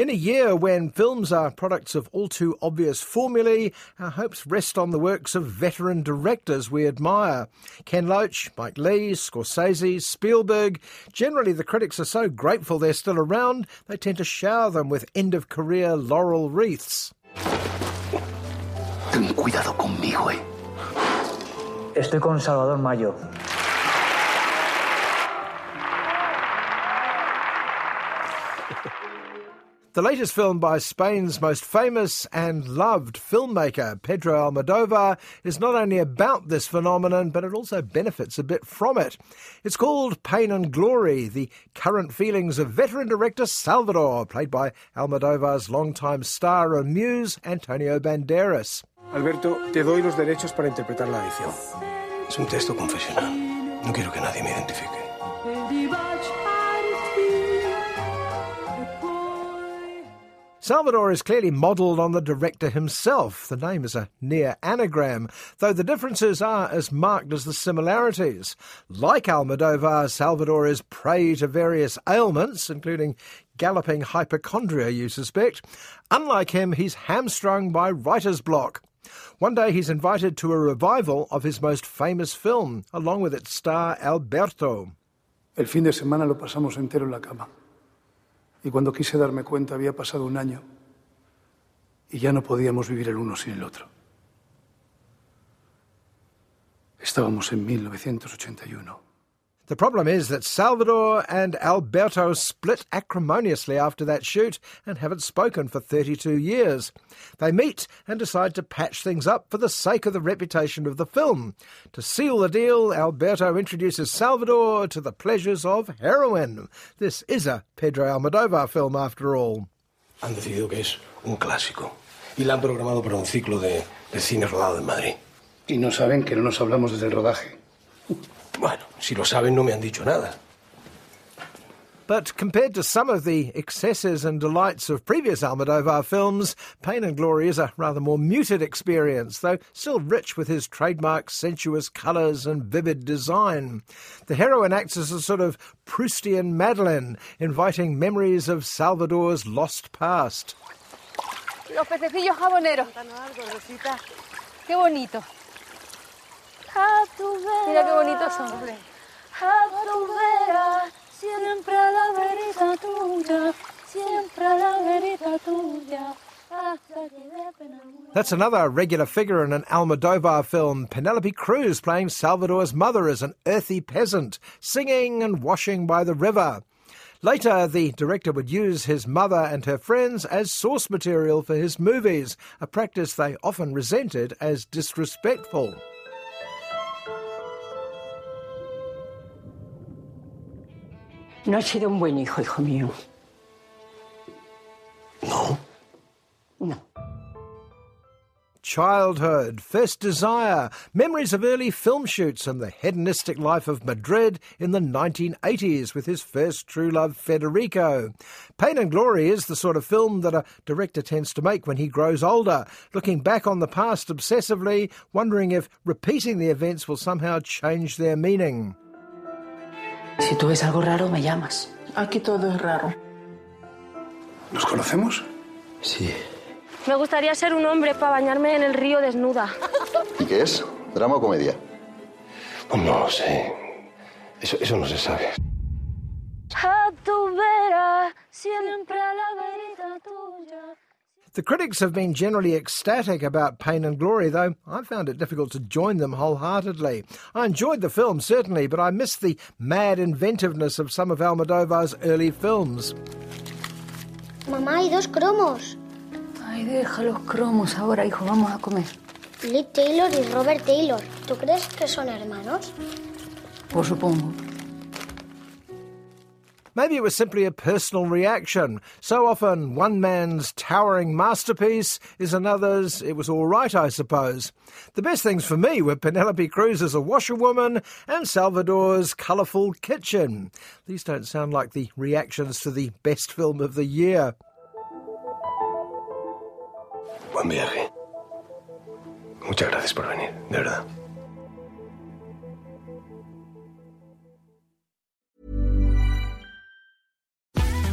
In a year when films are products of all too obvious formulae, our hopes rest on the works of veteran directors we admire. Ken Loach, Mike Leigh, Scorsese, Spielberg. Generally, the critics are so grateful they're still around, they tend to shower them with end-of-career laurel wreaths. Ten cuidado conmigo, eh? Estoy con Salvador Mayo. The latest film by Spain's most famous and loved filmmaker, Pedro Almodóvar, is not only about this phenomenon, but it also benefits a bit from it. It's called Pain and Glory, the current feelings of veteran director Salvador, played by Almodóvar's longtime star and muse, Antonio Banderas. Alberto, te doy los derechos para interpretar la adicción. Es un texto confesional. No quiero que nadie me identifique. Salvador is clearly modelled on the director himself. The name is a near anagram, though the differences are as marked as the similarities. Like Almodóvar, Salvador is prey to various ailments, including galloping hypochondria, you suspect. Unlike him, he's hamstrung by writer's block. One day he's invited to a revival of his most famous film, along with its star Alberto. El fin de semana lo pasamos entero en la cama. Y cuando quise darme cuenta había pasado un año y ya no podíamos vivir el uno sin el otro. Estábamos en 1981. The problem is that Salvador and Alberto split acrimoniously after that shoot and haven't spoken for 32 years. They meet and decide to patch things up for the sake of the reputation of the film. To seal the deal, Alberto introduces Salvador to the pleasures of heroin. This is a Pedro Almodóvar film after all. Han decidido que es un clásico y la han programado para un ciclo de cine rodado en Madrid. Y no saben que no nos hablamos desde el rodaje. Bueno, si lo saben, no me han dicho nada. But compared to some of the excesses and delights of previous Almodóvar films, Pain and Glory is a rather more muted experience, though still rich with his trademark sensuous colours and vivid design. The heroine acts as a sort of Proustian Madeleine, inviting memories of Salvador's lost past. Los pececillos jaboneros. Qué bonito. Mira qué bonitos son. That's another regular figure in an Almodóvar film, Penélope Cruz playing Salvador's mother as an earthy peasant, singing and washing by the river. Later, the director would use his mother and her friends as source material for his movies, a practice they often resented as disrespectful. No has sido un buen hijo, hijo mío. No. No. Childhood, first desire, memories of early film shoots and the hedonistic life of Madrid in the 1980s with his first true love, Federico. Pain and Glory is the sort of film that a director tends to make when he grows older, looking back on the past obsessively, wondering if repeating the events will somehow change their meaning. Si tú ves algo raro, me llamas. Aquí todo es raro. ¿Nos conocemos? Sí. Me gustaría ser un hombre para bañarme en el río desnuda. ¿Y qué es? ¿Drama o comedia? Pues no lo sé. Eso no se sabe. A tu vera, siempre a la verita tuya. The critics have been generally ecstatic about Pain and Glory, though I found it difficult to join them wholeheartedly. I enjoyed the film, certainly, but I missed the mad inventiveness of some of Almodóvar's early films. Mamá, hay dos cromos. Ay, deja los cromos ahora, hijo, vamos a comer. Philip Taylor y Robert Taylor, ¿tú crees que son hermanos? Por supongo. Maybe it was simply a personal reaction. So often, one man's towering masterpiece is another's, it was all right, I suppose. The best things for me were Penelope Cruz as a washerwoman and Salvador's colourful kitchen. These don't sound like the reactions to the best film of the year. Buen viaje. Muchas gracias por venir, de verdad.